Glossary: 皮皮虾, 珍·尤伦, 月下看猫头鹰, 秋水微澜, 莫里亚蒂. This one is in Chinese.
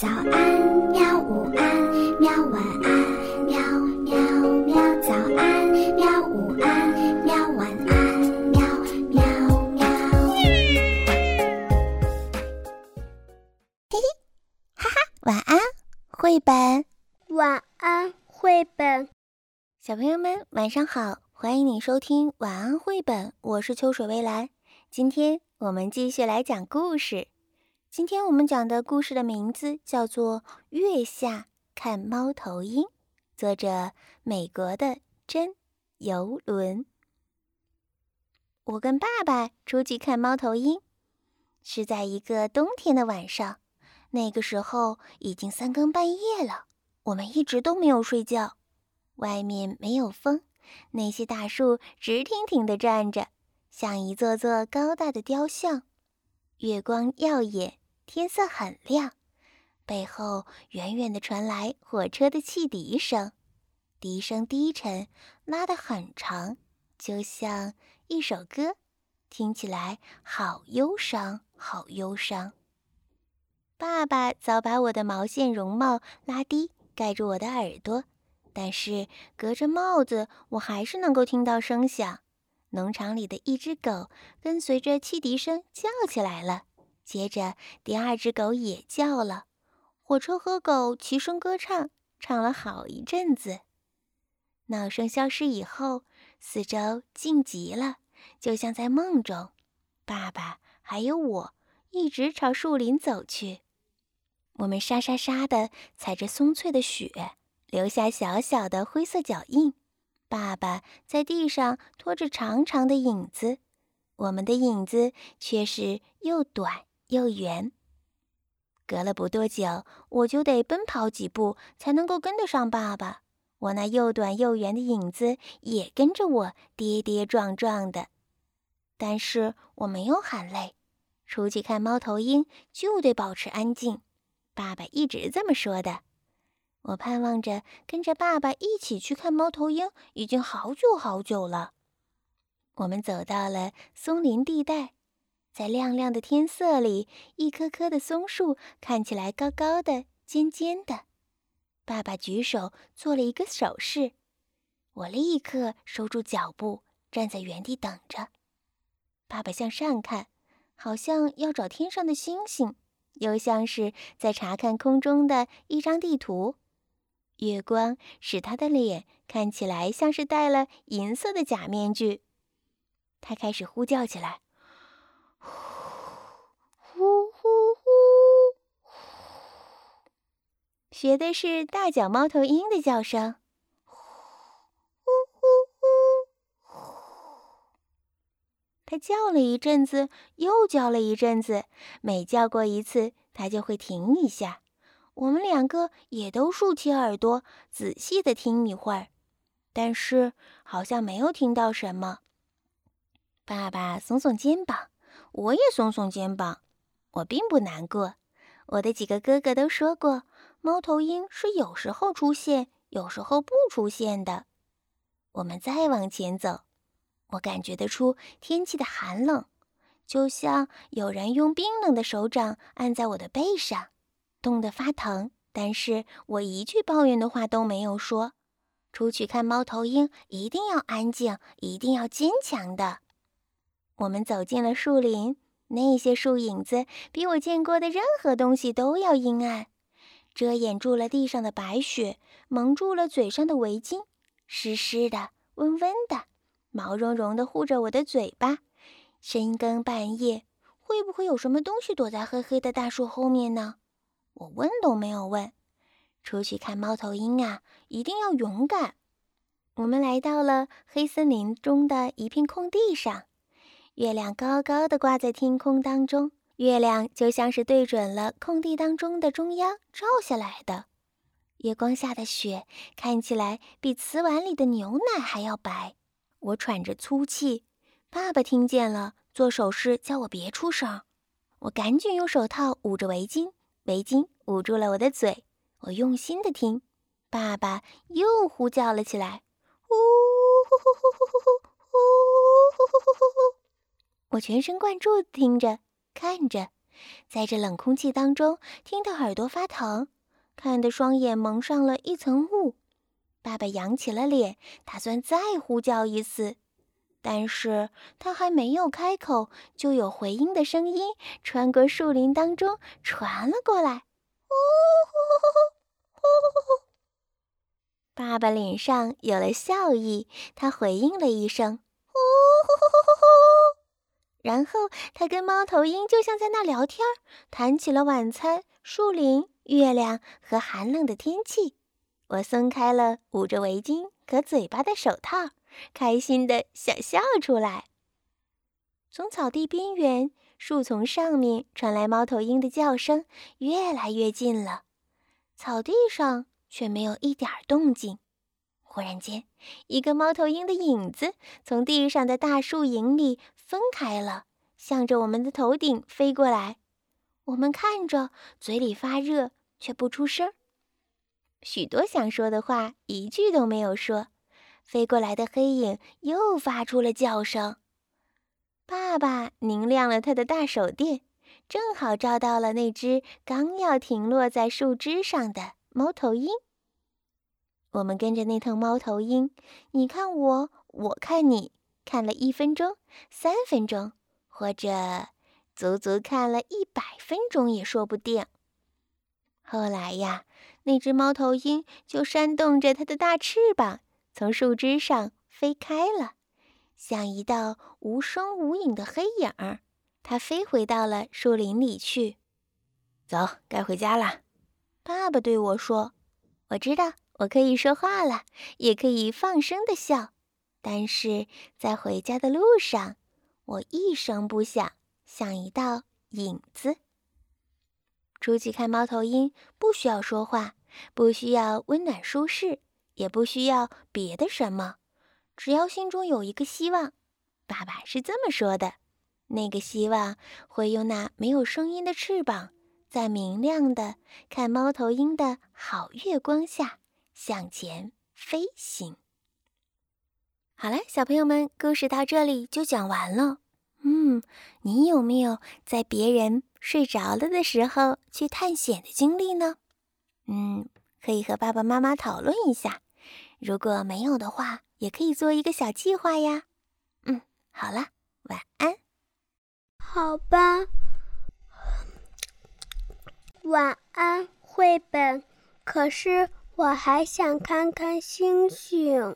早安喵，午安喵，晚安喵喵喵。早安喵，午安喵，晚安喵喵喵。嘿嘿，哈哈，晚安绘本，晚安绘本。小朋友们晚上好，欢迎你收听晚安绘本，我是秋水微澜。今天我们继续来讲故事。今天我们讲的故事的名字叫做《月下看猫头鹰》，作者美国的珍·尤伦。我跟爸爸出去看猫头鹰，是在一个冬天的晚上，那个时候已经三更半夜了，我们一直都没有睡觉。外面没有风，那些大树直挺挺地站着，像一座座高大的雕像。月光耀眼，天色很亮，背后远远地传来火车的汽笛声，笛声低沉，拉得很长，就像一首歌，听起来好忧伤，好忧伤。爸爸早把我的毛线绒帽拉低，盖住我的耳朵，但是隔着帽子，我还是能够听到声响。农场里的一只狗跟随着汽笛声叫起来了，接着第二只狗也叫了，火车和狗齐声歌唱，唱了好一阵子。闹声消失以后，四周静极了，就像在梦中。爸爸还有我一直朝树林走去，我们沙沙沙地踩着松脆的雪，留下小小的灰色脚印。爸爸在地上拖着长长的影子，我们的影子却是又短又圆。隔了不多久，我就得奔跑几步才能够跟得上爸爸，我那又短又圆的影子也跟着我跌跌撞撞的。但是我没有喊累，出去看猫头鹰就得保持安静，爸爸一直这么说的。我盼望着跟着爸爸一起去看猫头鹰，已经好久好久了。我们走到了松林地带，在亮亮的天色里，一棵棵的松树看起来高高的、尖尖的。爸爸举手做了一个手势，我立刻收住脚步，站在原地等着。爸爸向上看，好像要找天上的星星，又像是在查看空中的一张地图。月光使他的脸看起来像是戴了银色的假面具，他开始呼叫起来，呼呼呼呼，学的是大脚猫头鹰的叫声，呼呼呼。他叫了一阵子，又叫了一阵子，每叫过一次，他就会停一下。我们两个也都竖起耳朵，仔细地听一会儿，但是好像没有听到什么。爸爸耸耸肩膀，我也耸耸肩膀。我并不难过，我的几个哥哥都说过，猫头鹰是有时候出现，有时候不出现的。我们再往前走，我感觉得出天气的寒冷，就像有人用冰冷的手掌按在我的背上。冻得发疼，但是我一句抱怨的话都没有说。出去看猫头鹰一定要安静，一定要坚强的。我们走进了树林，那些树影子比我见过的任何东西都要阴暗，遮掩住了地上的白雪，蒙住了嘴上的围巾，湿湿的，温温的，毛茸茸的护着我的嘴巴。深更半夜，会不会有什么东西躲在黑黑的大树后面呢？我问都没有问。出去看猫头鹰啊，一定要勇敢。我们来到了黑森林中的一片空地上，月亮高高的挂在天空当中，月亮就像是对准了空地当中的中央照下来的。月光下的雪看起来比瓷碗里的牛奶还要白。我喘着粗气，爸爸听见了，做手势叫我别出声。我赶紧用手套捂着围巾，围巾捂住了我的嘴，我用心地听。爸爸又呼叫了起来，呼呼呼呼呼呼呼呼呼呼呼。我全神贯注地听着，看着，在这冷空气当中，听得耳朵发疼，看得双眼蒙上了一层雾。爸爸扬起了脸，打算再呼叫一次，但是他还没有开口，就有回音的声音穿过树林当中传了过来。爸爸脸上有了笑意，他回应了一声然后他跟猫头鹰就像在那聊天，谈起了晚餐、树林、月亮和寒冷的天气。我松开了捂着围巾和嘴巴的手套，开心的想笑出来。从草地边缘，树丛上面传来猫头鹰的叫声，越来越近了。草地上却没有一点动静。忽然间，一个猫头鹰的影子从地上的大树影里分开了，向着我们的头顶飞过来。我们看着，嘴里发热，却不出声。许多想说的话，一句都没有说。飞过来的黑影又发出了叫声。爸爸拧亮了他的大手电，正好照到了那只刚要停落在树枝上的猫头鹰。我们跟着那头猫头鹰，你看我，我看你，看了1分钟、3分钟，或者足足看了100分钟也说不定。后来呀，那只猫头鹰就扇动着它的大翅膀，从树枝上飞开了，像一道无声无影的黑影儿，它飞回到了树林里去。走，该回家了。爸爸对我说，我知道我可以说话了，也可以放声的笑，但是在回家的路上，我一声不响，像一道影子。出去看猫头鹰，不需要说话，不需要温暖舒适，也不需要别的什么，只要心中有一个希望。爸爸是这么说的，那个希望会用那没有声音的翅膀，在明亮的看猫头鹰的好月光下向前飞行。好了，小朋友们，故事到这里就讲完了。你有没有在别人睡着了的时候去探险的经历呢？可以和爸爸妈妈讨论一下。如果没有的话，也可以做一个小计划呀。好了，晚安。好吧，晚安绘本。可是我还想看看星星。